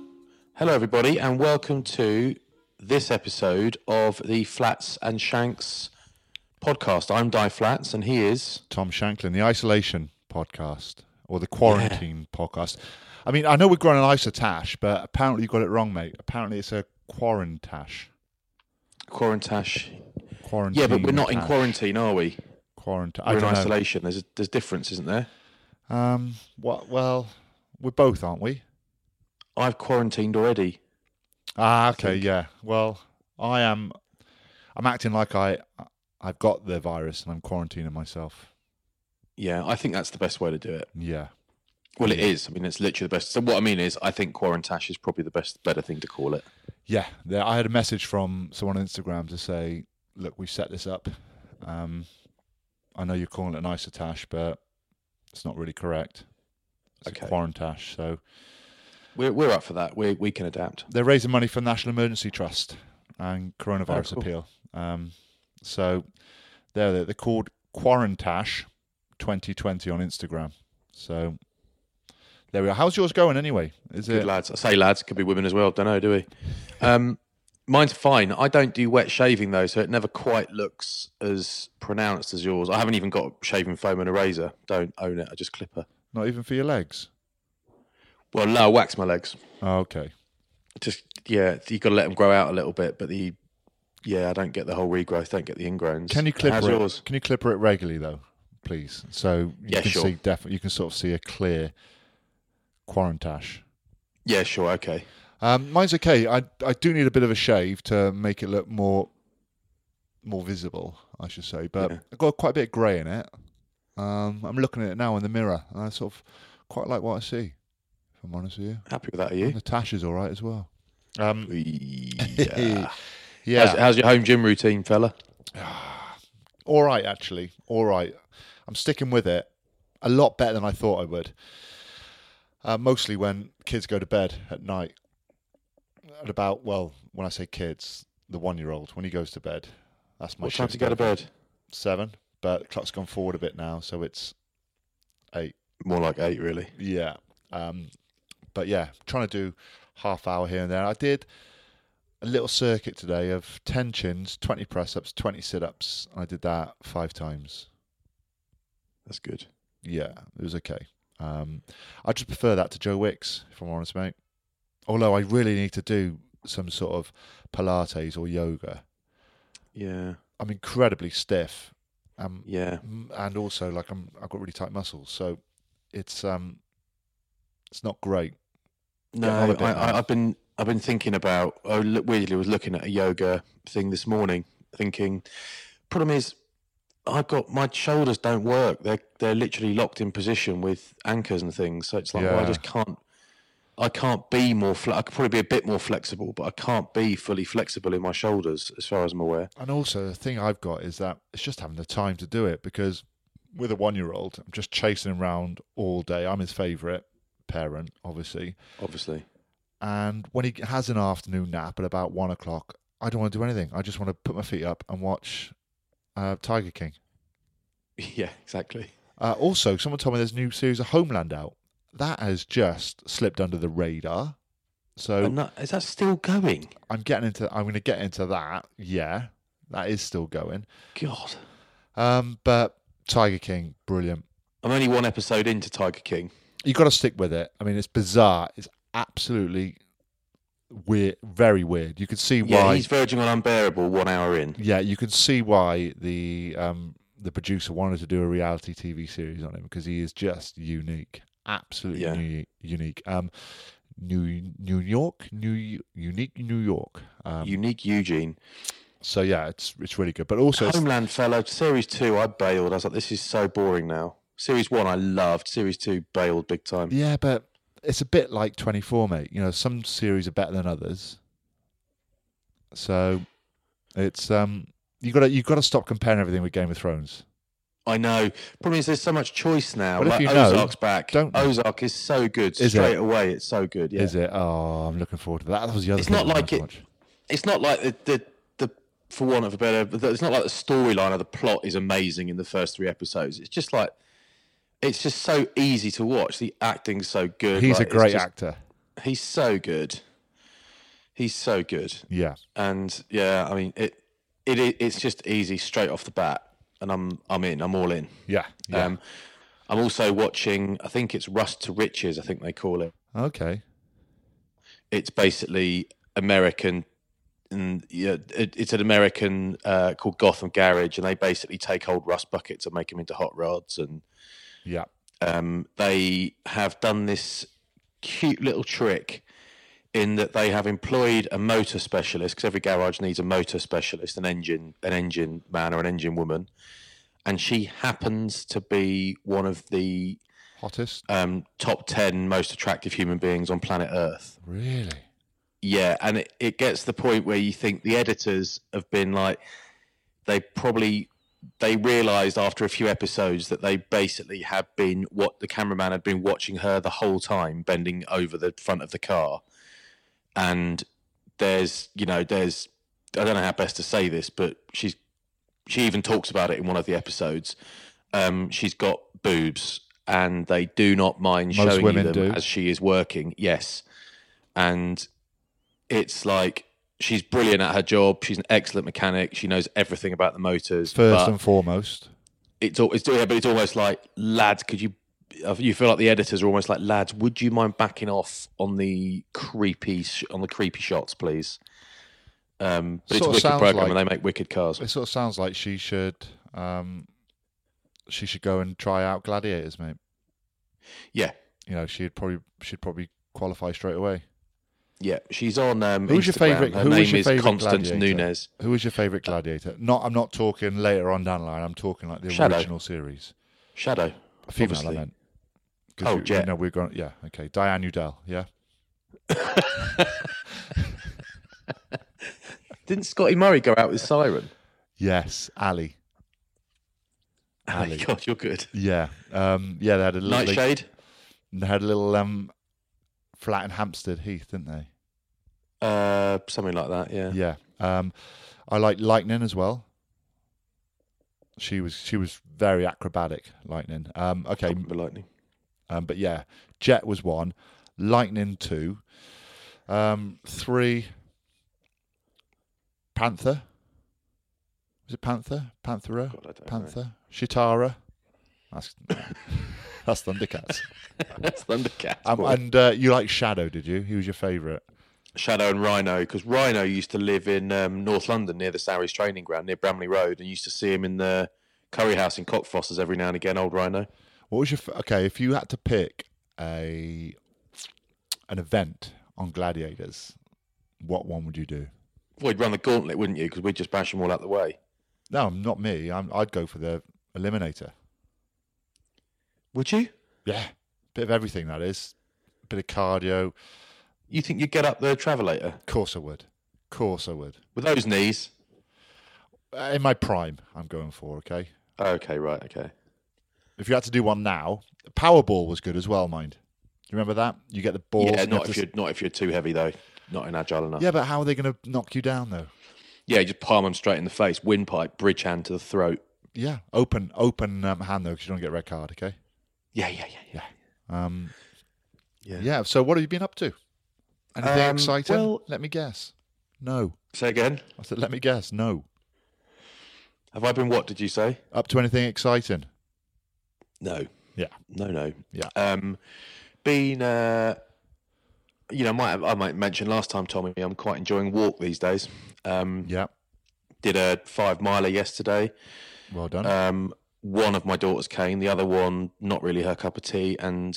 Hello, everybody, and welcome to this episode of the Flats and Shanks podcast. I'm Di Flats, and he is... Tom Shanklin, the Isolation podcast, or the Quarantine podcast. I mean, I know we're growing an isotash, but apparently you got it wrong, mate. Apparently it's a Quarantash. Quarantash. Quarantine. Yeah, but we're not in quarantine, are we? Quarantine. We're in isolation. There's a difference, isn't there? Well, we're both, aren't we? I've quarantined already. Okay, yeah. Well, I'm acting like I've got the virus and I'm quarantining myself. Yeah, I think that's the best way to do it. Yeah. Well, it is. I mean, it's literally the best. So what I mean is I think Quarantash is probably the better thing to call it. Yeah. I had a message from someone on Instagram to say, look, we've set this up. I know you're calling it an isotash, but it's not really correct. It's a Quarantash, so... We're up for that. We can adapt. They're raising money for National Emergency Trust and coronavirus appeal. So they're called Quarantash 2020 on Instagram. So there we are. How's yours going anyway? Good lads. I say lads, could be women as well. Don't know, do we? Mine's fine. I don't do wet shaving though, so it never quite looks as pronounced as yours. I haven't even got shaving foam and a razor. Don't own it. I just clip her. Not even for your legs? Well, I wax my legs. Oh, okay. Just, yeah, you got to let them grow out a little bit, but I don't get the whole regrowth, don't get the ingrowns. Can you clipper it regularly, though, please? So you can sort of see a clear Quarantash. Yeah, sure, okay. Mine's okay. I do need a bit of a shave to make it look more visible, I should say, but I've got quite a bit of grey in it. I'm looking at it now in the mirror, and I sort of quite like what I see. I'm honest with you. Happy with that, are you? And the tash is all right as well. Yeah. Yeah. How's your home gym routine, fella? All right, actually. All right. I'm sticking with it. A lot better than I thought I would. Mostly when kids go to bed at night. At about, well, when I say kids, the 1-year-old, when he goes to bed. That's my shift. What time do you go to bed? 7. But the clock's gone forward a bit now, so it's 8. More like 8, really. Yeah. But yeah, trying to do half hour here and there. I did a little circuit today of 10 chins, 20 press-ups, 20 sit-ups. I did that 5 times. That's good. Yeah, it was okay. I just prefer that to Joe Wicks, if I'm honest, mate. Although I really need to do some sort of Pilates or yoga. Yeah. I'm incredibly stiff. And also, like, I've got really tight muscles. So it's not great. No, I've been thinking about. I weirdly was looking at a yoga thing this morning, thinking. Problem is, I've got my shoulders don't work. They're literally locked in position with anchors and things. So it's like well, I just can't. I can't be more. I could probably be a bit more flexible, but I can't be fully flexible in my shoulders, as far as I'm aware. And also, the thing I've got is that it's just having the time to do it, because with a 1-year-old, I'm just chasing him around all day. I'm his favourite parent, obviously. And when he has an afternoon nap at about 1 o'clock, I don't want to do anything. I just want to put my feet up and watch Tiger King. Yeah, exactly. Also, someone told me there's a new series of Homeland out. That has just slipped under the radar. So is that still going? I'm going to get into that. Yeah, that is still going. God. But Tiger King, brilliant. I'm only one episode into Tiger King. You've got to stick with it. I mean, it's bizarre. It's absolutely weird, very weird. You can see why. Yeah, he's verging on unbearable 1 hour in. Yeah, you can see why the producer wanted to do a reality TV series on him, because he is just unique. Absolutely unique. New York. Unique Eugene. So yeah, it's really good. But also Homeland fellow series 2, I bailed. I was like, this is so boring now. Series 1 I loved. Series 2 bailed big time. Yeah, but it's a bit like 24, mate. You know, some series are better than others. So it's you got to stop comparing everything with Game of Thrones. I know. Problem is, there's so much choice now. But like, if you know, Ozark's back. Ozark is so good straight away. It's so good. Yeah. Is it? Oh, I'm looking forward to that. That was the other. It's not like it. It's not like the for want of a better. It's not like the storyline or the plot is amazing in the first 3 episodes. It's just like it's just so easy to watch. The acting's so good. He's like, a great actor. He's so good. He's so good. Yeah. And yeah, I mean it's just easy straight off the bat. And I'm all in. Yeah. I'm also watching, I think it's Rust to Riches, I think they call it. Okay. It's basically American, and it's an American called Gotham Garage, and they basically take old rust buckets and make them into hot rods. And they have done this cute little trick in that they have employed a motor specialist, because every garage needs a motor specialist, an engine man or an engine woman, and she happens to be one of the hottest, top 10 most attractive human beings on planet Earth. Really? Yeah, and it gets to the point where you think the editors have been like, they realised after a few episodes that they basically had been, what the cameraman had been watching her the whole time, bending over the front of the car. And there's I don't know how best to say this, but she even talks about it in one of the episodes. She's got boobs, and they do not mind showing you them as she is working. Yes, and it's like she's brilliant at her job. She's an excellent mechanic. She knows everything about the motors. First and foremost, it's almost like, lads, could you? You feel like the editors are almost like, lads, would you mind backing off on the creepy shots, please? But it's a wicked program, and they make wicked cars. It sort of sounds like she should go and try out Gladiators, mate. Yeah, you know, she'd probably qualify straight away. Yeah, she's on. Who's your favourite? Her name is Constance Nunez. Who is your favourite Gladiator? I'm not talking later on down the line. I'm talking like the original series. Shadow. A female, obviously. I meant. Oh, Jet. You know, we're going. Yeah, okay. Diane Udell. Yeah. Didn't Scotty Murray go out with Siren? Yes, Ali. Ali, God, you're good. Yeah, they had a little Nightshade. They had a little flat in Hampstead Heath, didn't they? Something like that. Yeah. Yeah. I like Lightning as well. She was very acrobatic, Lightning. Okay, Lightning. But yeah, Jet was 1, Lightning 2, 3. Panther. Was it Panther? Panthera? God, Panther. Chitara. That's Thundercats. That's Thundercats. And you like Shadow, did you? He was your favourite. Shadow and Rhino, because Rhino used to live in North London near the Sarries training ground, near Bramley Road, and used to see him in the curry house in Cockfosters every now and again, old Rhino. What was your... Okay, if you had to pick an event on Gladiators, what one would you do? Well, you'd run the gauntlet, wouldn't you? Because we'd just bash them all out the way. No, not me. I'd go for the eliminator. Would you? Yeah. Bit of everything, that is. Bit of cardio. You think you'd get up the travelator? Of course I would. Of course I would. With those knees? In my prime, I'm going for, okay? Okay, right, okay. If you had to do one now, Powerball was good as well, mind. You remember that? You get the balls. Yeah, not if you're too heavy, though. Not in agile enough. Yeah, but how are they going to knock you down, though? Yeah, you just palm them straight in the face. Windpipe, bridge hand to the throat. Yeah, open hand, though, because you don't get a red card, okay? Yeah. Yeah, so what have you been up to? Anything exciting? Well, let me guess. No. Say again? I said, let me guess. No. Have I been what, did you say? Up to anything exciting? No. Yeah. No. Yeah. I might mention last time, Tommy, I'm quite enjoying walk these days. Yeah. Did a 5-miler yesterday. Well done. One of my daughters came, the other one, not really her cup of tea, and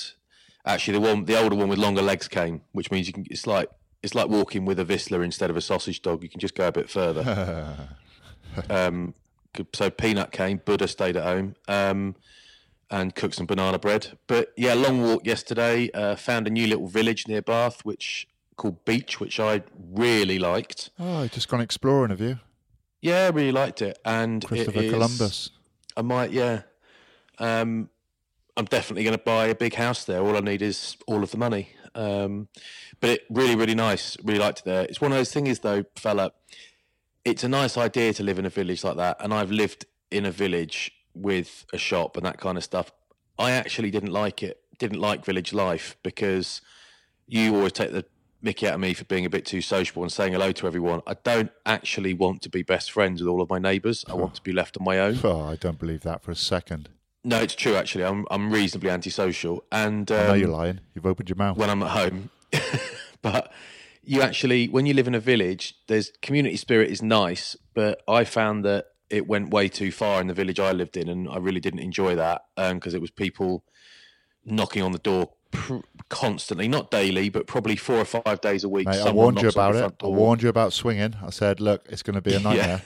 actually the older one with longer legs came, which means it's like walking with a Whistler instead of a sausage dog. You can just go a bit further. So Peanut came, Buddha stayed at home, and cooked some banana bread. But yeah, long walk yesterday. Found a new little village near Bath, called Beach, which I really liked. Oh, just gone exploring, have you? Yeah, really liked it. And Christopher Columbus. I might, yeah. I'm definitely going to buy a big house there. All I need is all of the money. But it really, really nice. Really liked it there. It's one of those things, though, fella. It's a nice idea to live in a village like that, and I've lived in a village with a shop and that kind of stuff. I actually didn't like it, didn't like village life, because you always take the mickey out of me for being a bit too sociable and saying hello to everyone. I don't actually want to be best friends with all of my neighbours. I want to be left on my own. Oh, I don't believe that for a second. No, it's true, actually. I'm reasonably antisocial. And I know you're lying. You've opened your mouth. When I'm at home. But... you actually, when you live in a village, there's community spirit is nice, but I found that it went way too far in the village I lived in, and I really didn't enjoy that because it was people knocking on the door constantly, not daily, but probably 4 or 5 days a week. Mate, I warned you about it. I warned you about swinging. I said, look, it's going to be a nightmare.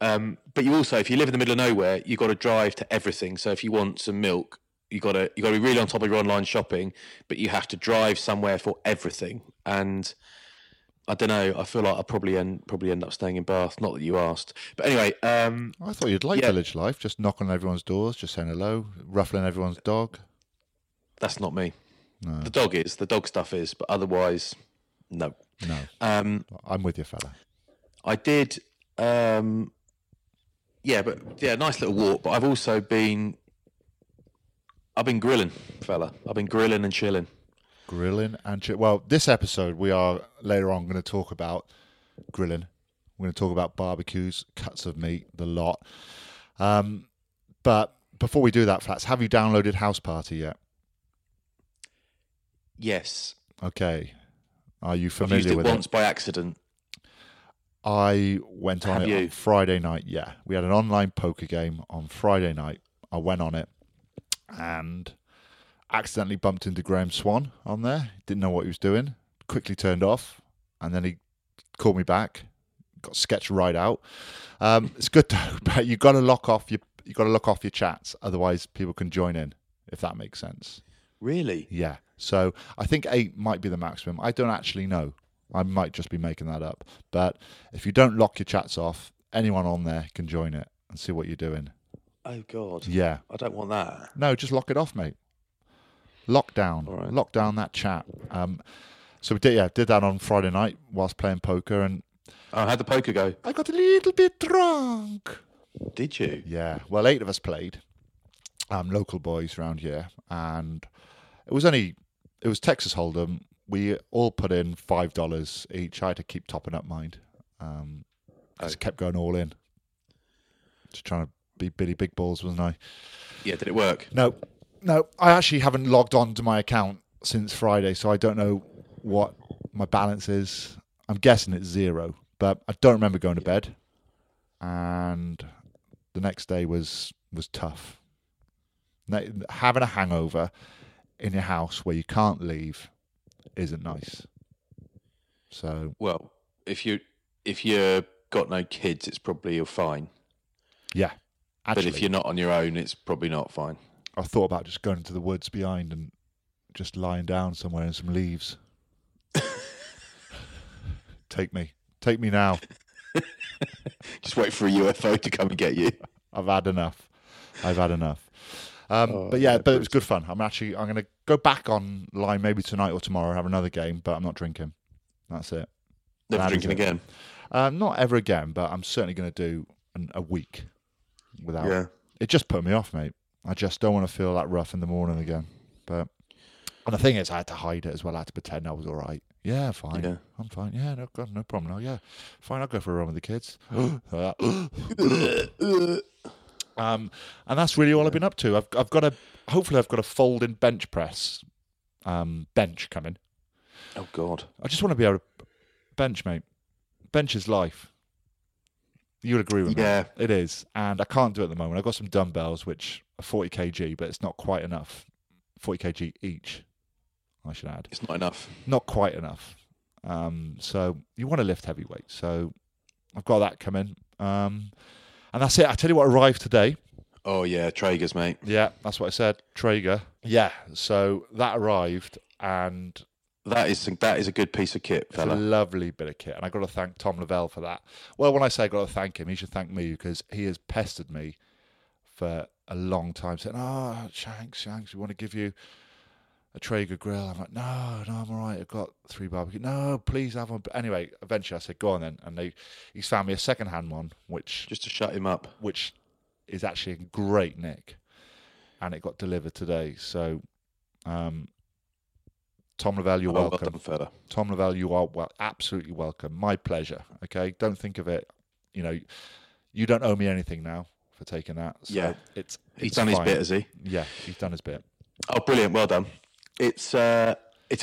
Yeah. But you also, if you live in the middle of nowhere, you've got to drive to everything. So if you want some milk, you got to be really on top of your online shopping, but you have to drive somewhere for everything. And I don't know. I feel like I probably end up staying in Bath. Not that you asked, but anyway. I thought you'd like village life. Just knocking on everyone's doors, just saying hello, ruffling everyone's dog. That's not me. No. The dog stuff is, but otherwise, no. No. I'm with you, fella. I did. Nice little walk. But I've also been. I've been grilling, fella. I've been grilling and chilling. Grilling and chilling. Well, this episode, we are later on going to talk about grilling. We're going to talk about barbecues, cuts of meat, the lot. But before we do that, Flats, have you downloaded House Party yet? Yes. Okay. Are you familiar with it? I've used it once by accident. I went on it on Friday night, yeah. We had an online poker game on Friday night. I went on it. And accidentally bumped into Graham Swan on there. Didn't know what he was doing. Quickly turned off. And then he called me back. Got sketched right out. It's good though, but you got to lock off your chats, otherwise people can join in. If that makes sense. Really? Yeah. So I think 8 might be the maximum. I don't actually know. I might just be making that up. But if you don't lock your chats off, anyone on there can join it and see what you're doing. Oh, God. Yeah. I don't want that. No, just lock it off, mate. Lockdown. Right. Lock down that chat. So we did that on Friday night whilst playing poker. And how'd the poker go? I got a little bit drunk. Did you? Yeah. Well, 8 of us played, local boys around here. And it was Texas Hold'em. We all put in $5 each. I had to keep topping up mine. I kept going all in. Just trying to be Billy Big Balls, wasn't I? Yeah, did it work? No. I actually haven't logged on to my account since Friday, so I don't know what my balance is. I'm guessing it's 0, but I don't remember going to bed. And the next day was tough. Having a hangover in your house where you can't leave isn't nice. So, well, if you've got no kids, it's probably you're fine. Yeah. Actually, but if you're not on your own, it's probably not fine. I thought about just going into the woods behind and just lying down somewhere in some leaves. Take me now. Just wait for a UFO to come and get you. I've had enough. But it was good fun. I'm going to go back online maybe tonight or tomorrow and have another game, but I'm not drinking. That's it. Never drinking again? Not ever again, but I'm certainly going to do a week without. Yeah. It just put me off, mate. I just don't want to feel that rough in the morning again. And the thing is, I had to hide it as well. I had to pretend I was all right. Yeah, fine. Yeah. I'm fine. Yeah, no, God, no problem. No, yeah, fine. I'll go for a run with the kids. And that's really all I've been up to. Hopefully I've got a folding bench press bench coming. Oh God! I just want to be able to bench, mate. Bench is life. You'll agree with me. Yeah, it is. And I can't do it at the moment. I've got some dumbbells, which are 40 kg, but it's not quite enough. 40 kg each. I should add. It's not enough. Not quite enough. So you want to lift heavy weights. So I've got that coming. And that's it. I tell you what arrived today. Oh, yeah. Traeger's, mate. Yeah, that's what I said. Traeger. Yeah. So that arrived. And that is a good piece of kit, fella. It's a lovely bit of kit. And I've got to thank Tom Lavelle for that. Well, when I say I've got to thank him, he should thank me because he has pestered me for a long time saying, oh, Shanks, we want to give you a Traeger grill. I'm like, no, I'm all right. I've got 3 barbecue. No, please have one. But anyway, eventually I said, go on then. And he's found me a second-hand one, which... Just to shut him up. Which is actually in great nick. And it got delivered today. So, Tom Lavelle, you're welcome. Well done, fella. Tom Lavelle, you are absolutely welcome. My pleasure, okay? Don't think of it, you don't owe me anything now for taking that. So yeah. He's done fine. His bit, has he? Yeah, he's done his bit. Oh, brilliant. Well done. It's a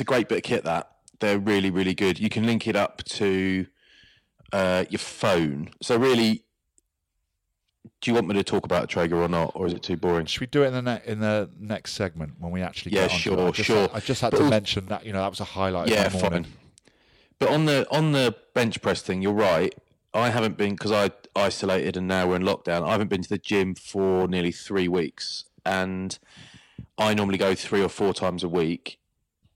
great bit of kit, that. They're really, really good. You can link it up to your phone. So really, do you want me to talk about Traeger or not, or is it too boring? Should we do it in the next segment when we actually get on to it? Sure. I just had to mention that, that was a highlight of the morning. Fine. But on the bench press thing, you're right. I haven't been, because I isolated and now we're in lockdown, I haven't been to the gym for nearly 3 weeks. And I normally go 3 or 4 times a week,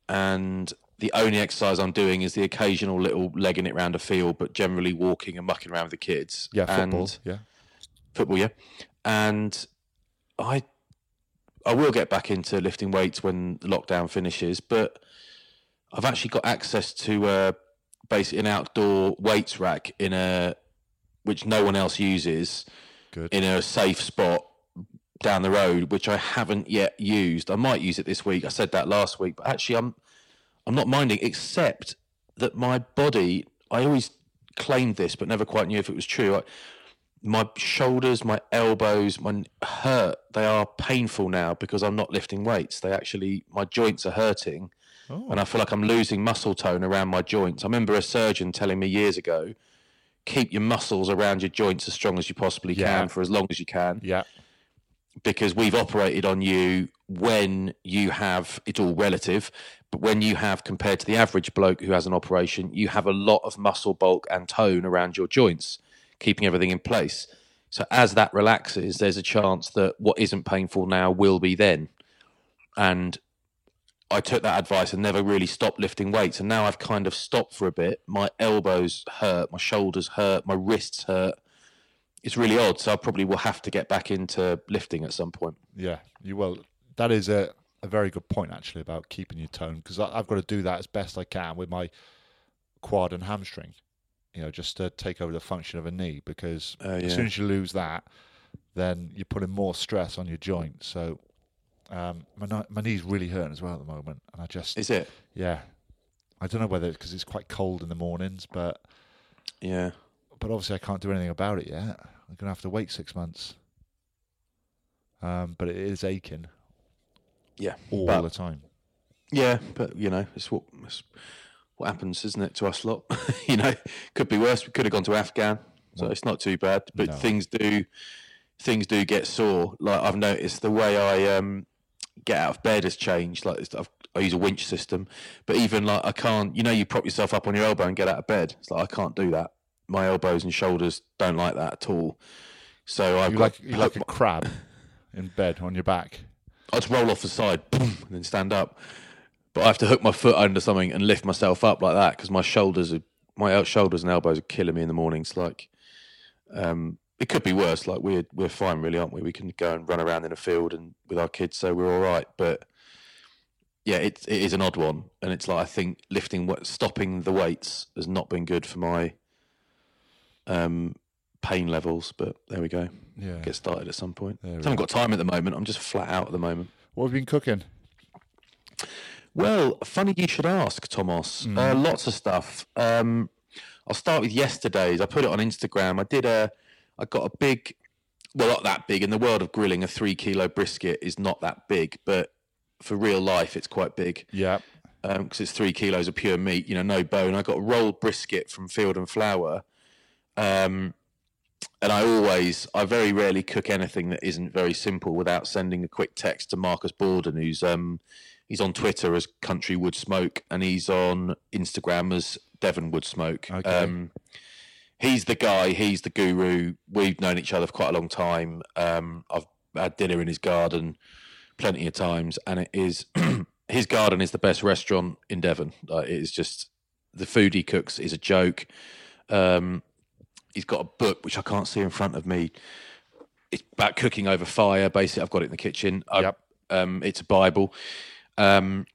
and the only exercise I'm doing is the occasional little legging it round a field, but generally walking and mucking around with the kids. Yeah, football. And I will get back into lifting weights when the lockdown finishes, but I've actually got access to basically an outdoor weights rack which no one else uses. Good. In a safe spot down the road, which I haven't yet used. I might use it this week. I said that last week, but actually I'm not minding, except that my body, I always claimed this, but never quite knew if it was true. My shoulders, my elbows, my hurt. They are painful now because I'm not lifting weights. They actually, my joints are hurting. Oh. And I feel like I'm losing muscle tone around my joints. I remember a surgeon telling me years ago, keep your muscles around your joints as strong as you possibly can for as long as you can. Yeah. Because we've operated on you when you have, it's all relative, but when you have, compared to the average bloke who has an operation, you have a lot of muscle bulk and tone around your joints, keeping everything in place. So as that relaxes, there's a chance that what isn't painful now will be then. And I took that advice and never really stopped lifting weights. And now I've kind of stopped for a bit. My elbows hurt, my shoulders hurt, my wrists hurt. It's really odd, so I probably will have to get back into lifting at some point. Yeah, you will. That is a very good point, actually, about keeping your tone, because I've got to do that as best I can with my quad and hamstring, just to take over the function of a knee, because as soon as you lose that, then you're putting more stress on your joint. So my knee's really hurting as well at the moment. And I just... Is it? Yeah. I don't know whether it's because it's quite cold in the mornings, but... Yeah. But obviously I can't do anything about it yet. I'm going to have to wait 6 months. But it is aching. Yeah. All the time. Yeah, but, it's what happens, isn't it, to us lot? Could be worse. We could have gone to Afghan, so it's not too bad. But things do get sore. Like, I've noticed the way I get out of bed has changed. Like, I use a winch system. But even, like, I can't... you prop yourself up on your elbow and get out of bed. It's like, I can't do that. My elbows and shoulders don't like that at all. So I like a crab in bed on your back. I just roll off the side, boom, and then stand up. But I have to hook my foot under something and lift myself up like that because my shoulders and elbows are killing me in the mornings. Like, it could be worse. Like we're fine, really, aren't we? We can go and run around in a field and with our kids, so we're all right. But yeah, it is an odd one, and it's like I think stopping the weights has not been good for my pain levels. But there we go. Yeah, get started at some point. I haven't got time at the moment. I'm just flat out at the moment. What have you been cooking? Well, funny you should ask, Thomas. Lots of stuff. I'll start with yesterday's. I put it on Instagram. Not that big. In the world of grilling, a 3 kilo brisket is not that big, but for real life, it's quite big. Yeah. Because it's 3 kilos of pure meat, no bone. I got a rolled brisket from Field and Flower. And I very rarely cook anything that isn't very simple without sending a quick text to Marcus Borden, who's he's on Twitter as Country Woodsmoke, and he's on Instagram as Devon Woodsmoke. Okay. He's the guy. He's the guru. We've known each other for quite a long time. I've had dinner in his garden plenty of times, and it is his garden is the best restaurant in Devon. It is just the food he cooks is a joke. He's got a book which I can't see in front of me. It's about cooking over fire. Basically, I've got it in the kitchen. Yep. It's a Bible, but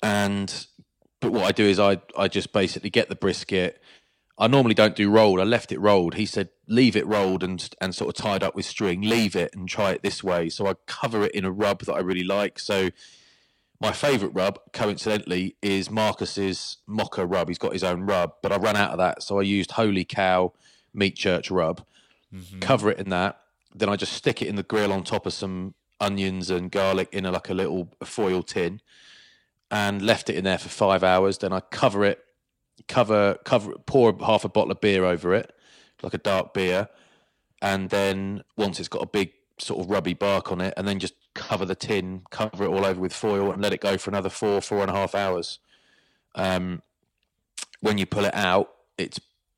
what I do is I just basically get the brisket. I normally don't do rolled. I left it rolled. He said, leave it rolled and sort of tied up with string. Leave it and try it this way. So I cover it in a rub that I really like. So my favourite rub, coincidentally, is Marcus's Mocha rub. He's got his own rub, but I ran out of that. So I used Holy Cow Meat Church rub. Mm-hmm. Cover it in that. Then I just stick it in the grill on top of some onions and garlic in a little foil tin and left it in there for 5 hours. Then I cover it. Pour half a bottle of beer over it, like a dark beer, and then once it's got a big sort of rubby bark on it, and then just cover the tin, cover it all over with foil, and let it go for another 4.5 hours. When you pull it out,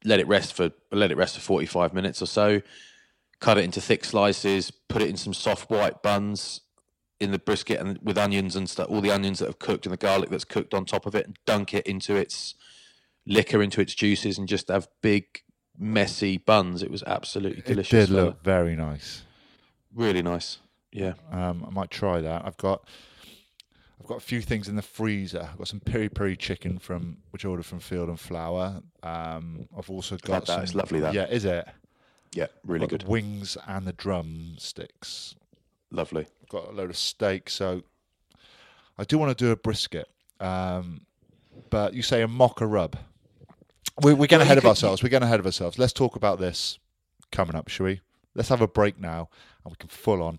let it rest for 45 minutes or so. Cut it into thick slices, put it in some soft white buns in the brisket and with onions and stuff, all the onions that have cooked and the garlic that's cooked on top of it, and dunk it into its liquor, into its juices, and just have big messy buns. It was absolutely delicious. It did look very nice, really nice. Yeah, I might try that. I've got a few things in the freezer. I've got some piri piri chicken which I ordered from Field and Flower. I've also got that. It's lovely. That, yeah, is it? Yeah, really good. The wings and the drumsticks. Lovely. I've got a load of steak, so I do want to do a brisket. But you say a mocha rub. We're getting ahead of ourselves. We're getting ahead of ourselves. Let's talk about this coming up, shall we? Let's have a break now, and we can full on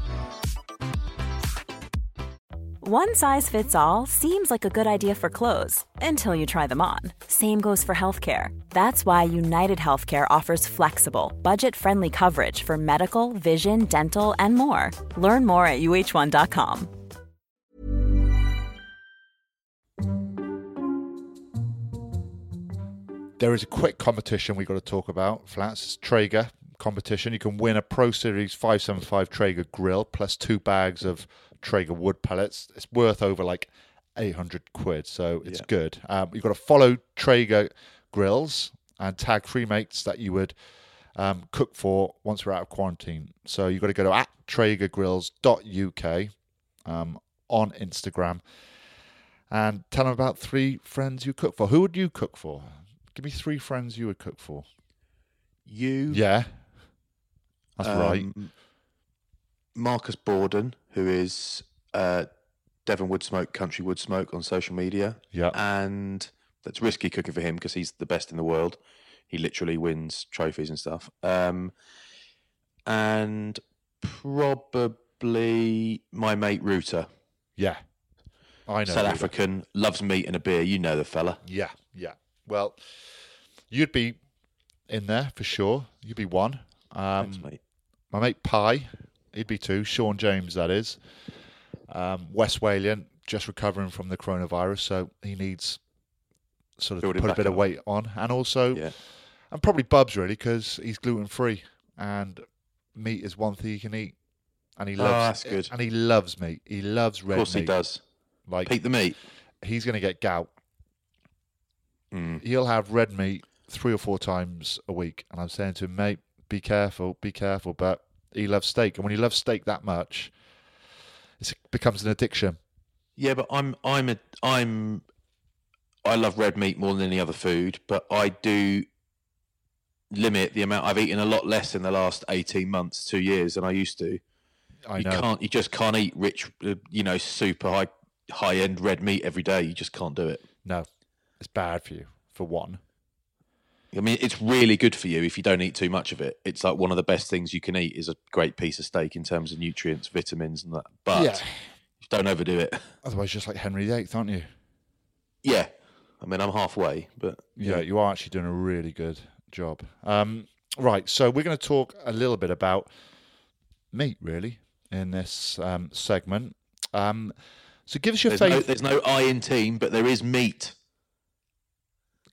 One size fits all seems like a good idea for clothes until you try them on. Same goes for healthcare. That's why UnitedHealthcare offers flexible, budget-friendly coverage for medical, vision, dental, and more. Learn more at uh1.com. There is a quick competition we've got to talk about, Flats. Traeger competition. You can win a Pro Series 575 Traeger grill plus 2 bags of Traeger wood pellets. It's worth over like 800 quid, so it's good. You've got to follow Traeger grills and tag 3 mates that you would cook for once we're out of quarantine. So you've got to go to @traegergrills.uk on Instagram and tell them about 3 friends you cook for. Who would you cook for? Give me 3 friends you would cook for. You. Yeah. That's right. Marcus Borden, who is Devon Woodsmoke, Country Woodsmoke on social media. Yeah. And that's risky cooking for him because he's the best in the world. He literally wins trophies and stuff. And probably my mate Ruta. Yeah. I know. South African, loves meat and a beer. You know the fella. Yeah, yeah. Well, you'd be in there for sure. You'd be 1. Thanks, mate. My mate Pi, he'd be 2. Sean James, that is. West Walian, just recovering from the coronavirus, so he needs sort of to put a bit of weight on. And also, and probably Bubs, really, because he's gluten-free, and meat is one thing he can eat. And he loves that's good. And he loves meat. He loves red meat. Of course he does. Like, Pete the meat. He's going to get gout. Mm. He'll have red meat 3 or 4 times a week. And I'm saying to him, mate, be careful. But he loves steak. And when he loves steak that much, it becomes an addiction. Yeah, but I love red meat more than any other food, but I do limit the amount. I've eaten a lot less in the last 18 months, 2 years than I used to. I know. You just can't eat rich, super high-end red meat every day. You just can't do it. No. It's bad for you, for 1. I mean, it's really good for you if you don't eat too much of it. It's like one of the best things you can eat is a great piece of steak in terms of nutrients, vitamins and that. But don't overdo it. Otherwise, you're just like Henry VIII, aren't you? Yeah. I mean, I'm halfway, but... Yeah, you are actually doing a really good job. Right, so we're going to talk a little bit about meat, really, in this segment. So give us your favourite... there's no I in team, but there is meat.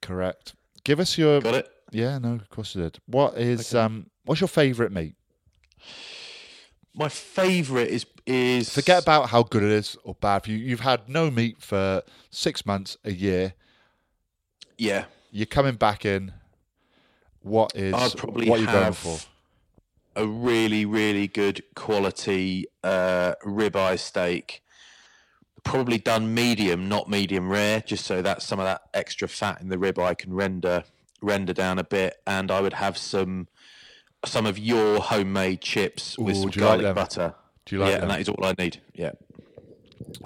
Correct. Give us your... Got it? Yeah, no, of course you did. What's your favourite meat? My favourite is... Forget about how good it is or bad for you. You've had no meat for 6 months, a year. Yeah. You're coming back in. What are you going for? A really, really good quality ribeye steak. Probably done medium, not medium rare, just so that some of that extra fat in the rib I can render down a bit. And I would have some of your homemade chips with some garlic butter. Do you like them? And that is all I need. Yeah.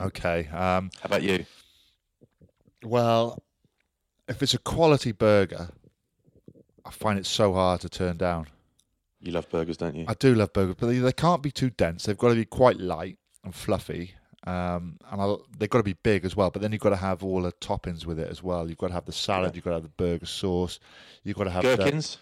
Okay. How about you? Well, if it's a quality burger, I find it so hard to turn down. You love burgers, don't you? I do love burgers, but they can't be too dense. They've got to be quite light and fluffy. And they've got to be big as well, but then you've got to have all the toppings with it as well. You've got to have the salad, you've got to have the burger sauce, you've got to have gherkins.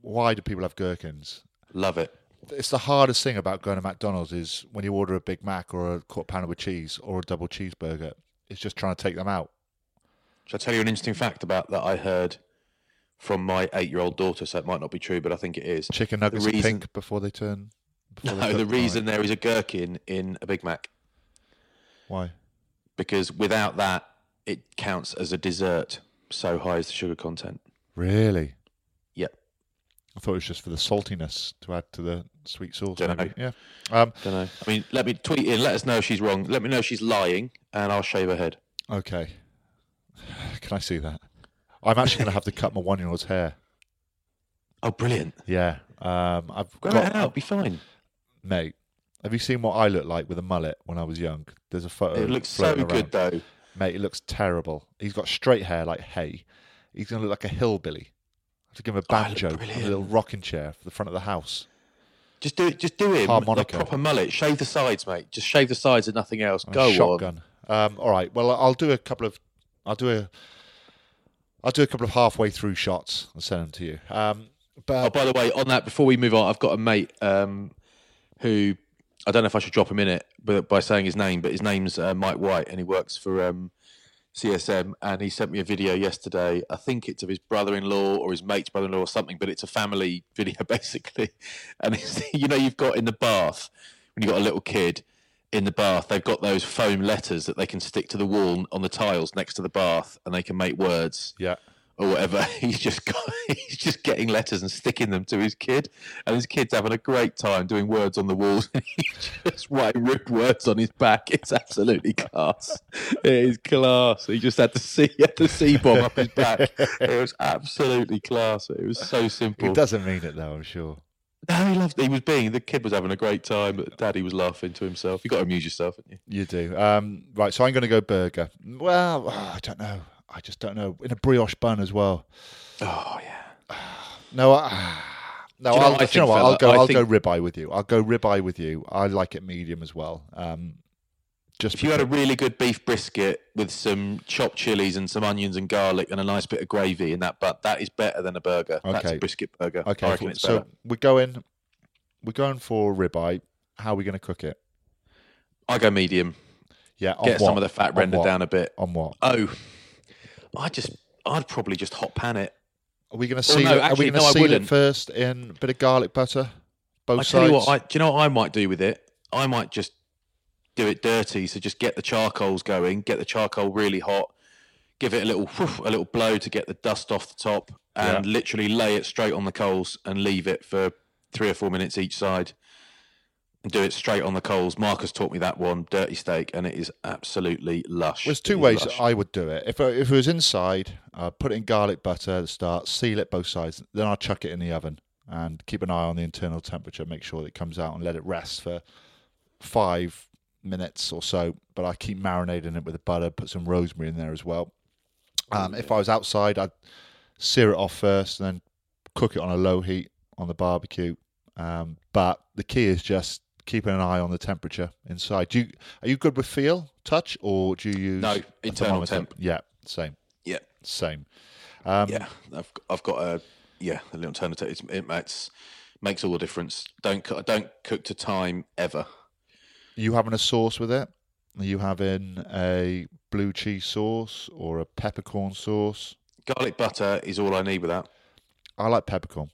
Why do people have gherkins? Love it. It's the hardest thing about going to McDonald's is when you order a Big Mac or a quarter pounder with cheese or a double cheeseburger, it's just trying to take them out. Shall I tell you an interesting fact about that I heard from my 8-year-old daughter? So it might not be true, but I think it is. Chicken nuggets are pink before they turn. No, the reason there is a gherkin in a Big Mac. Why? Because without that, it counts as a dessert. So high is the sugar content. Really? Yep. I thought it was just for the saltiness to add to the sweet sauce. Don't know. Yeah. Don't know. I mean, let me tweet in. Let us know if she's wrong. Let me know if she's lying, and I'll shave her head. Okay. Can I see that? I'm actually going to have to cut my 1-year-old's hair. Oh, brilliant! Yeah. Grow it out. It'll be fine. Mate, have you seen what I looked like with a mullet when I was young? There's a photo. It looks so good, though. Mate, it looks terrible. He's got straight hair like hay. He's going to look like a hillbilly. I have to give him a banjo, a little rocking chair for the front of the house. Just do him a proper mullet. Shave the sides, mate. Just shave the sides and nothing else. And go shotgun. On. All right. Well, I'll do a couple of halfway through shots and send them to you. By the way, on that, before we move on, I've got a mate who, I don't know if I should drop him in it by saying his name, but his name's Mike White, and he works for CSM, and he sent me a video yesterday. I think it's of his brother-in-law or his mate's brother-in-law or something, but it's a family video basically. And it's, you know, you've got in the bath, when you've got a little kid in the bath, they've got those foam letters that they can stick to the wall on the tiles next to the bath, and they can make words. Yeah. Or whatever. He's just getting letters and sticking them to his kid, and his kid's having a great time doing words on the walls. He's just writing rude words on his back. It's absolutely class. It is class. He just had the C bomb up his back. It was absolutely class. It was so simple. He doesn't mean it though, I'm sure. No, he loved it. The kid was having a great time, but Daddy was laughing to himself. You've got to amuse yourself, haven't you? You do. Right, so I'm going to go burger. Well, I don't know. I just don't know. In a brioche bun as well. Oh, yeah. I'll go ribeye with you. I'll go ribeye with you. I like it medium as well. If you had a really good beef brisket with some chopped chilies and some onions and garlic and a nice bit of gravy in that, but that is better than a burger. Okay. That's a brisket burger. Okay. I reckon it's better. So we're going for ribeye. How are we going to cook it? I go medium. Yeah. Get some of the fat rendered down a bit. On what? Oh. I'd probably just hot pan it. Are we going to seal it first in a bit of garlic butter? Both sides? Do you know what I might do with it? I might just do it dirty. So just get the charcoals going, get the charcoal really hot, give it a little blow to get the dust off the top, and literally lay it straight on the coals and leave it for 3 or 4 minutes each side. And do it straight on the coals. Marcus taught me that one, dirty steak, and it is absolutely lush. There's two ways that I would do it. If it was inside, I'd put it in garlic butter at the start, seal it both sides, then I'll chuck it in the oven and keep an eye on the internal temperature, make sure that it comes out, and let it rest for 5 minutes or so. But I keep marinating it with the butter, put some rosemary in there as well. If I was outside, I'd sear it off first and then cook it on a low heat on the barbecue. But the key is just keeping an eye on the temperature inside. Are you good with feel, touch, or do you use internal temp? Yeah, same. Yeah, same. I've got a little internal temp. It makes all the difference. Don't cook to time ever. Are you having a sauce with it? Are you having a blue cheese sauce or a peppercorn sauce? Garlic butter is all I need with that. I like peppercorn.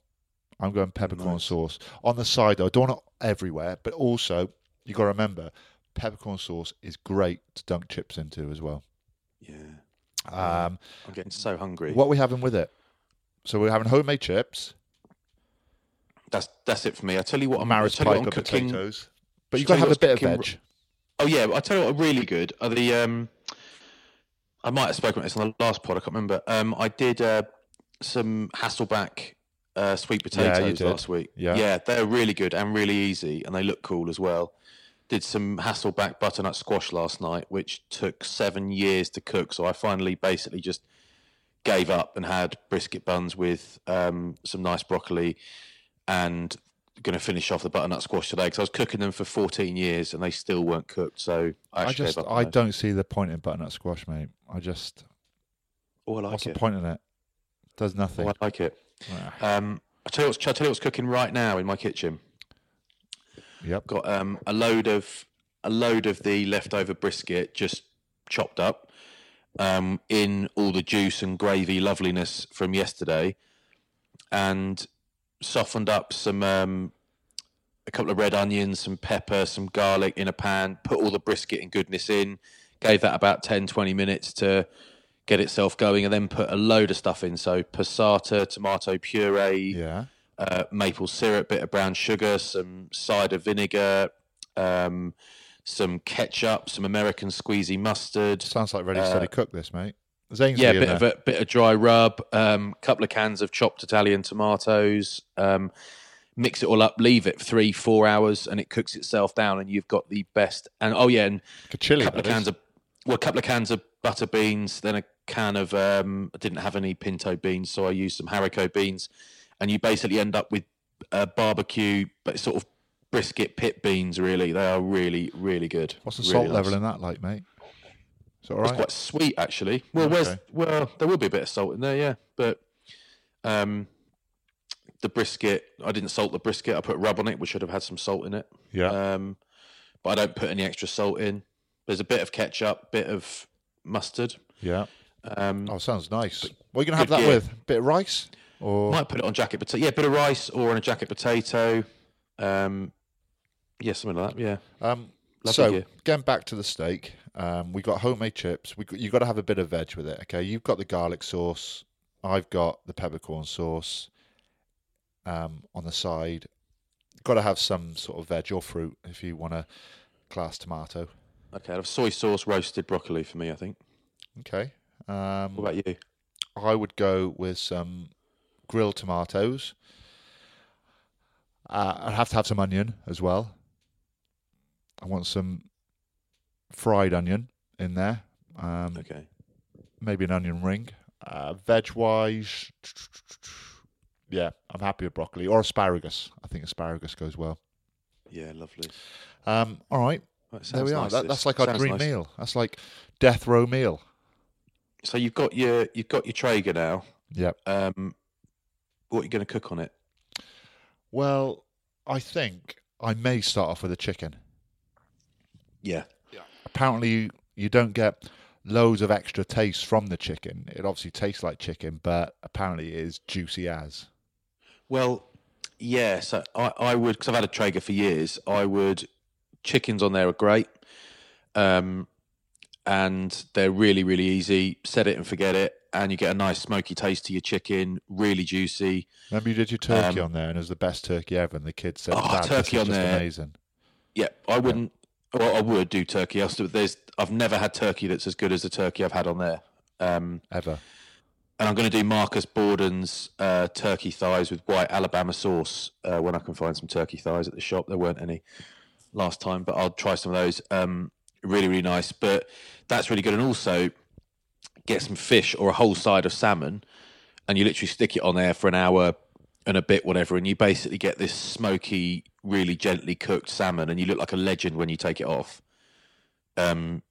I'm going peppercorn sauce. On the side, though, I don't want it everywhere, but also, you've got to remember, peppercorn sauce is great to dunk chips into as well. Yeah. I'm getting so hungry. What are we having with it? So we're having homemade chips. That's it for me. I tell you what, I'm cooking. Potatoes. But you've got to have a bit of veg. Oh, yeah. I tell you what are really good are the... I might have spoken about this on the last pod. I can't remember. I did some Hasselback... sweet potatoes last week. Yeah, they're really good and really easy, and they look cool as well. Did some Hasselback butternut squash last night, which took 7 years to cook, so I finally basically just gave up and had brisket buns with some nice broccoli, and going to finish off the butternut squash today because I was cooking them for 14 years and they still weren't cooked, so I gave up. I don't see the point in butternut squash, mate. What's the point in it? Does nothing. Oh, I like it. I tell you what's cooking right now in my kitchen. Yep, got a load of the leftover brisket just chopped up in all the juice and gravy loveliness from yesterday, and softened up some a couple of red onions, some pepper, some garlic in a pan. Put all the brisket and goodness in. Gave that about 10-20 minutes to get itself going, and then put a load of stuff in. So passata, tomato puree, maple syrup, bit of brown sugar, some cider vinegar, some ketchup, some American squeezy mustard. Sounds like ready, steady cook this, mate. Bit of dry rub, couple of cans of chopped Italian tomatoes, mix it all up, leave it 3-4 hours, and it cooks itself down, and you've got the best. And a couple of cans of butter beans, then a can of I didn't have any pinto beans, so I used some haricot beans, and you basically end up with barbecue, but sort of brisket pit beans. Really, they are really, really good. What's the salt level in that like, mate? Is that all right? It's quite sweet, actually. Well, there will be a bit of salt in there, yeah. But the brisket, I didn't salt the brisket. I put rub on it, which should have had some salt in it. Yeah. But I don't put any extra salt in. There's a bit of ketchup, bit of mustard. Yeah. Sounds nice. What are you going to have that with? A bit of rice? Or might put it on jacket potato. Yeah, a bit of rice or on a jacket potato. Yeah, something like that, yeah. Getting back to the steak, we got homemade chips. You've got to have a bit of veg with it, okay? You've got the garlic sauce. I've got the peppercorn sauce on the side. Got to have some sort of veg or fruit if you want to class tomato. Okay, I'll have soy sauce, roasted broccoli for me, I think. Okay. What about you? I would go with some grilled tomatoes. I'd have to have some onion as well. I want some fried onion in there. Okay. Maybe an onion ring. Veg-wise, yeah, I'm happy with broccoli. Or asparagus. I think asparagus goes well. Yeah, lovely. All right. There we are. That's like our dream meal. That's like death row meal. So you've got your Traeger now. Yep. What are you going to cook on it? Well, I think I may start off with a chicken. Yeah. Apparently, you don't get loads of extra taste from the chicken. It obviously tastes like chicken, but apparently it is juicy as. Well, yeah, so I would, because I've had a Traeger for years, chickens on there are great. And they're really, really easy. Set it and forget it. And you get a nice smoky taste to your chicken. Really juicy. Remember you did your turkey on there, and it was the best turkey ever. And the kids said, Dad, turkey on there. Amazing. Yeah, I wouldn't. Well, I would do turkey. I've never had turkey that's as good as the turkey I've had on there. Ever. And I'm going to do Marcus Borden's turkey thighs with white Alabama sauce when I can find some turkey thighs at the shop. There weren't any last time, but I'll try some of those. Really, really nice. But that's really good. And also get some fish or a whole side of salmon, and you literally stick it on there for an hour and a bit, whatever, and you basically get this smoky, really gently cooked salmon, and you look like a legend when you take it off. And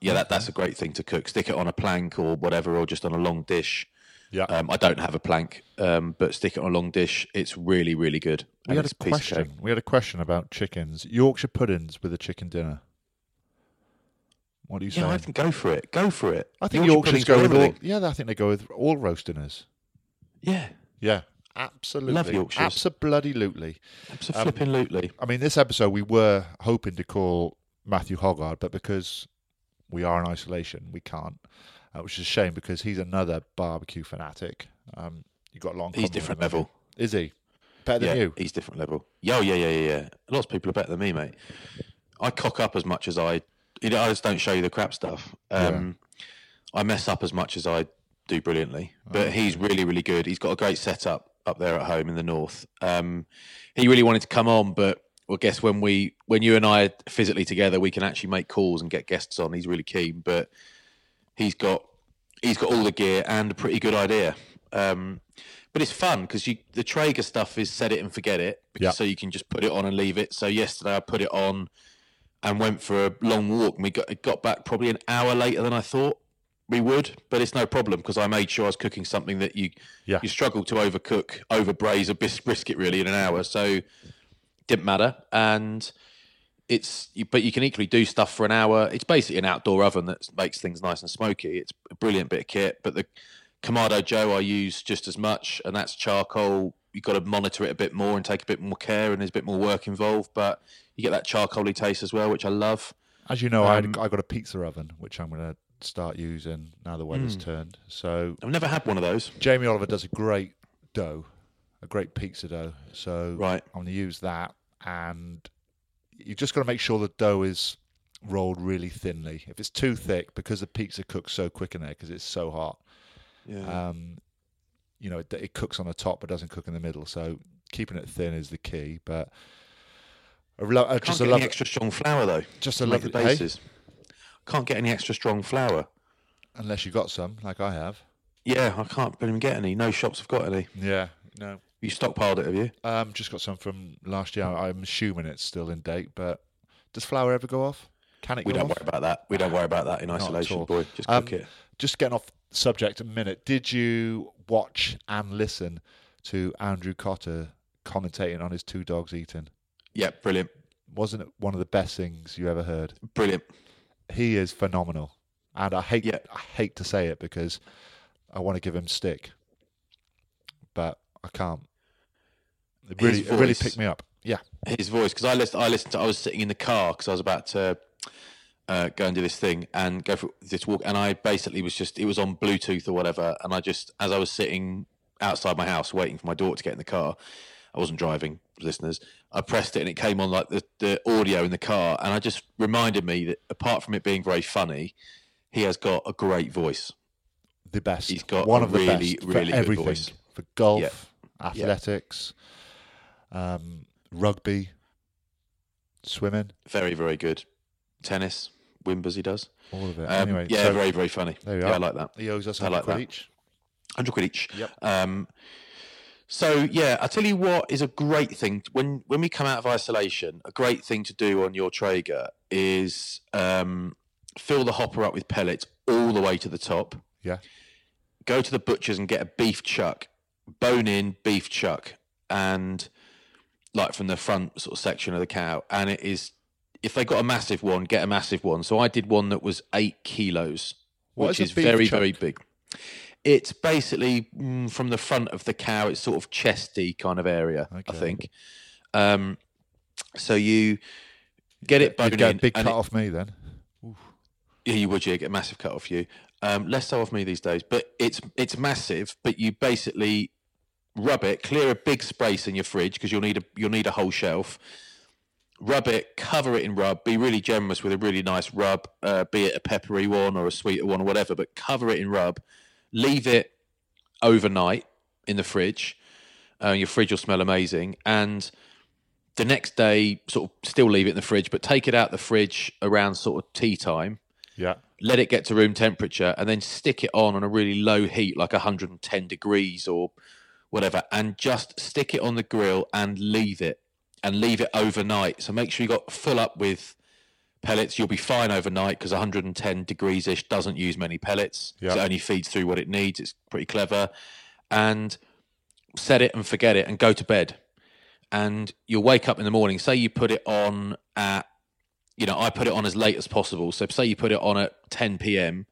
yeah, that's a great thing to cook. Stick it on a plank or whatever, or just on a long dish. Yeah. I don't have a plank, but stick it on a long dish. It's really, really good. We had a question about chickens. Yorkshire puddings with a chicken dinner. What do you say? I think go for it. I think Yorkshire's go with all. Yeah, I think they go with all roast dinners. Yeah. Yeah. Absolutely. Love Yorkshire. Absolutely. I mean, this episode we were hoping to call Matthew Hoggard, but because we are in isolation, we can't, which is a shame because he's another barbecue fanatic. You've got a long. He's different level. Is he? Better than you? He's different level. Yeah. Lots of people are better than me, mate. I cock up as much as I just don't show you the crap stuff. I mess up as much as I do brilliantly, but he's really, really good. He's got a great setup up there at home in the north. He really wanted to come on, but I guess when you and I are physically together, we can actually make calls and get guests on. He's really keen, but he's got all the gear and a pretty good idea. But it's fun because the Traeger stuff is set it and forget it, so you can just put it on and leave it. So yesterday I put it on and went for a long walk, and we got back probably an hour later than I thought we would, but it's no problem because I made sure I was cooking something that you struggle to overcook, overbraise a brisket really in an hour, so didn't matter. And but you can equally do stuff for an hour. It's basically an outdoor oven that makes things nice and smoky. It's a brilliant bit of kit, but the Kamado Joe I use just as much, and that's charcoal. You've got to monitor it a bit more and take a bit more care, and there's a bit more work involved, but you get that charcoaly taste as well, which I love. As you know, I got a pizza oven, which I'm going to start using now the weather's turned. So I've never had one of those. Jamie Oliver does a great pizza dough. So I'm going to use that, and you just got to make sure the dough is rolled really thinly. If it's too thick, because the pizza cooks so quick in there because it's so hot, it cooks on the top but doesn't cook in the middle. So keeping it thin is the key. But I can't get any extra strong flour though. Just a lovely basis. Hey? Can't get any extra strong flour. Unless you got some, like I have. Yeah, I can't even get any. No shops have got any. Yeah, no. You stockpiled it, have you? Just got some from last year. I'm assuming it's still in date, but does flour ever go off? Can it go off? We don't worry about that in isolation, boy. Just cook it. Just getting off subject a minute. Did you watch and listen to Andrew Cotter commentating on his two dogs eating? Yeah, brilliant. Wasn't it one of the best things you ever heard? Brilliant. He is phenomenal. And I hate to say it because I want to give him stick, but I can't. It really picked me up. Yeah, his voice, because I listened. I was sitting in the car because I was about to go and do this thing and go for this walk, and I basically was just, it was on Bluetooth or whatever, and I just, as I was sitting outside my house waiting for my daughter to get in the car, I wasn't driving, listeners, I pressed it and it came on like the audio in the car, and I just, reminded me that apart from it being very funny, he has got a great voice. The best. He's got one of the really, best really for everything. Good voice. For golf, athletics, rugby, swimming. Very, very good. Tennis, Wimbers he does. All of it. Anyway, so very, very funny. There we are. I like that. He owes us 100 quid each. 100 quid each. Yep. So, yeah, I tell you what is a great thing. When we come out of isolation, a great thing to do on your Traeger is fill the hopper up with pellets all the way to the top. Yeah. Go to the butcher's and get a beef chuck, bone-in beef chuck, and like from the front sort of section of the cow. And it is, if they got a massive one, get a massive one. So I did one that was 8 kilos, which is very, very big. It's basically from the front of the cow. It's sort of chesty kind of area, okay. I think. So you get it bone-in. You'd get a big cut off me then. Oof. Yeah, you would. You get a massive cut off you. Less so off me these days, but it's massive. But you basically rub it, clear a big space in your fridge because you'll need a whole shelf. Rub it, cover it in rub. Be really generous with a really nice rub, be it a peppery one or a sweeter one or whatever. But cover it in rub. Leave it overnight in the fridge. Your fridge will smell amazing. And the next day, sort of still leave it in the fridge, but take it out the fridge around sort of tea time. Yeah. Let it get to room temperature and then stick it on a really low heat, like 110 degrees or whatever, and just stick it on the grill and leave it overnight. So make sure you got full up with pellets. You'll be fine overnight because 110 degrees-ish doesn't use many pellets. Yeah. So it only feeds through what it needs. It's pretty clever. And set it and forget it and go to bed. And you'll wake up in the morning. Say you put it on at, I put it on as late as possible. So say you put it on at 10 p.m.,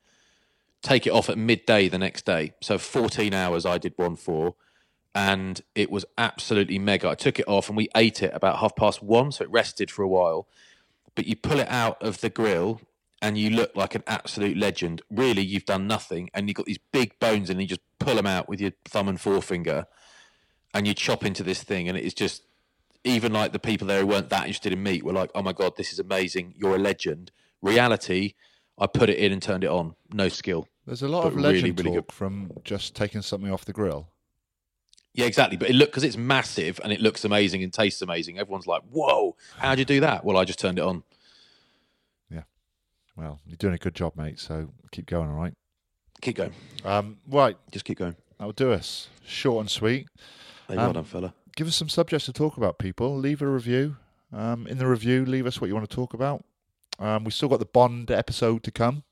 take it off at midday the next day. So 14 hours I did one for, and it was absolutely mega. I took it off and we ate it about 1:30, so it rested for a while. But you pull it out of the grill and you look like an absolute legend. Really, you've done nothing, and you've got these big bones and you just pull them out with your thumb and forefinger and you chop into this thing, and it's just... Even like the people there who weren't that interested in meat were like, oh my God, this is amazing. You're a legend. Reality, I put it in and turned it on. No skill. There's a lot of legend really, really talk good. From just taking something off the grill. Yeah, exactly. But because it's massive and it looks amazing and tastes amazing, everyone's like, whoa, how'd you do that? Well, I just turned it on. Yeah. Well, you're doing a good job, mate. So keep going, all right? Keep going. Right. Just keep going. That'll do us. Short and sweet. Hey, well done, fella. Give us some subjects to talk about, people. Leave a review. In the review, leave us what you want to talk about. We've still got the Bond episode to come.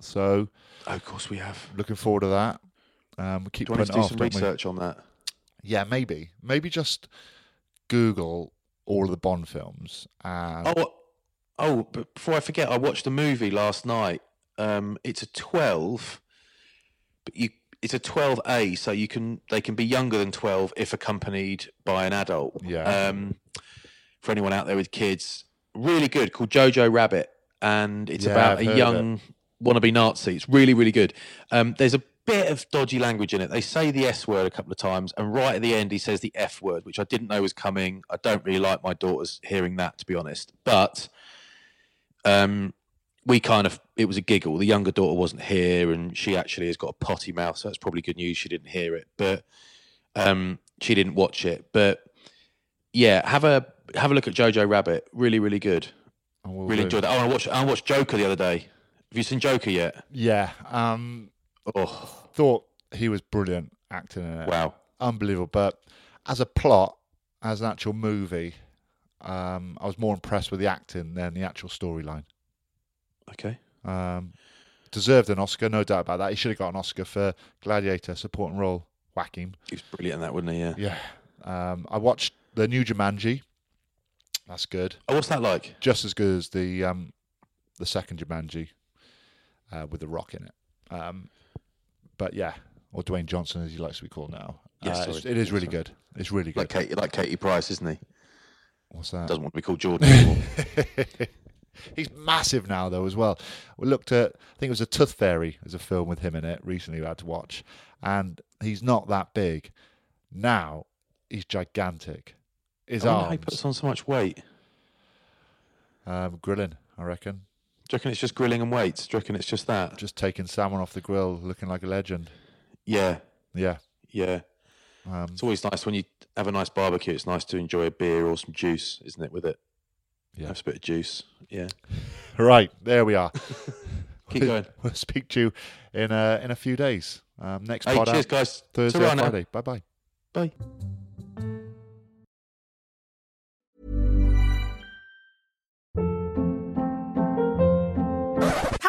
So, of course we have. Looking forward to that. We keep putting off, some research on that. Yeah, maybe. Maybe just Google all of the Bond films. And... Oh, but before I forget, I watched a movie last night. It's a 12, but you... It's a 12A, so they can be younger than 12 if accompanied by an adult. Yeah. For anyone out there with kids, really good, called Jojo Rabbit, and it's about a young wannabe Nazi. It's really, really good. There's a bit of dodgy language in it. They say the S word a couple of times, and right at the end he says the F word, which I didn't know was coming. I don't really like my daughters hearing that, to be honest. But it was a giggle. The younger daughter wasn't here, and she actually has got a potty mouth, so that's probably good news. She didn't hear it, but she didn't watch it. But yeah, have a look at Jojo Rabbit. Really, really good. Really enjoyed it. Oh, I watched Joker the other day. Have you seen Joker yet? Yeah. Thought he was brilliant acting in it. Wow, unbelievable. But as a plot, as an actual movie, I was more impressed with the acting than the actual storyline. Okay. Deserved an Oscar, no doubt about that. He should have got an Oscar for Gladiator, supporting role. Whack him. He was brilliant in that, wasn't he? Yeah. I watched the new Jumanji. That's good. Oh, what's that like? Just as good as the second Jumanji. with a rock in it. But yeah, or Dwayne Johnson, as he likes to be called now. Yes, it is really good. It's really good. Like Katie Price, isn't he? What's that? Doesn't want to be called Jordan anymore. He's massive now, though, as well. We looked at, I think it was A Tooth Fairy, as a film with him in it recently we had to watch. And he's not that big. Now, he's gigantic. His arms. I wonder how he puts on so much weight. Grilling, I reckon. Do you reckon it's just grilling and weights? Do you reckon it's just that? Just taking salmon off the grill, looking like a legend. Yeah. Yeah. Yeah. It's always nice when you have a nice barbecue. It's nice to enjoy a beer or some juice, isn't it, with it? Yeah. Have a bit of juice. Yeah. Right, there we are. Keep going. We'll speak to you in a few days. Next pod cheers, out guys. Thursday or Friday. Bye-bye. Bye.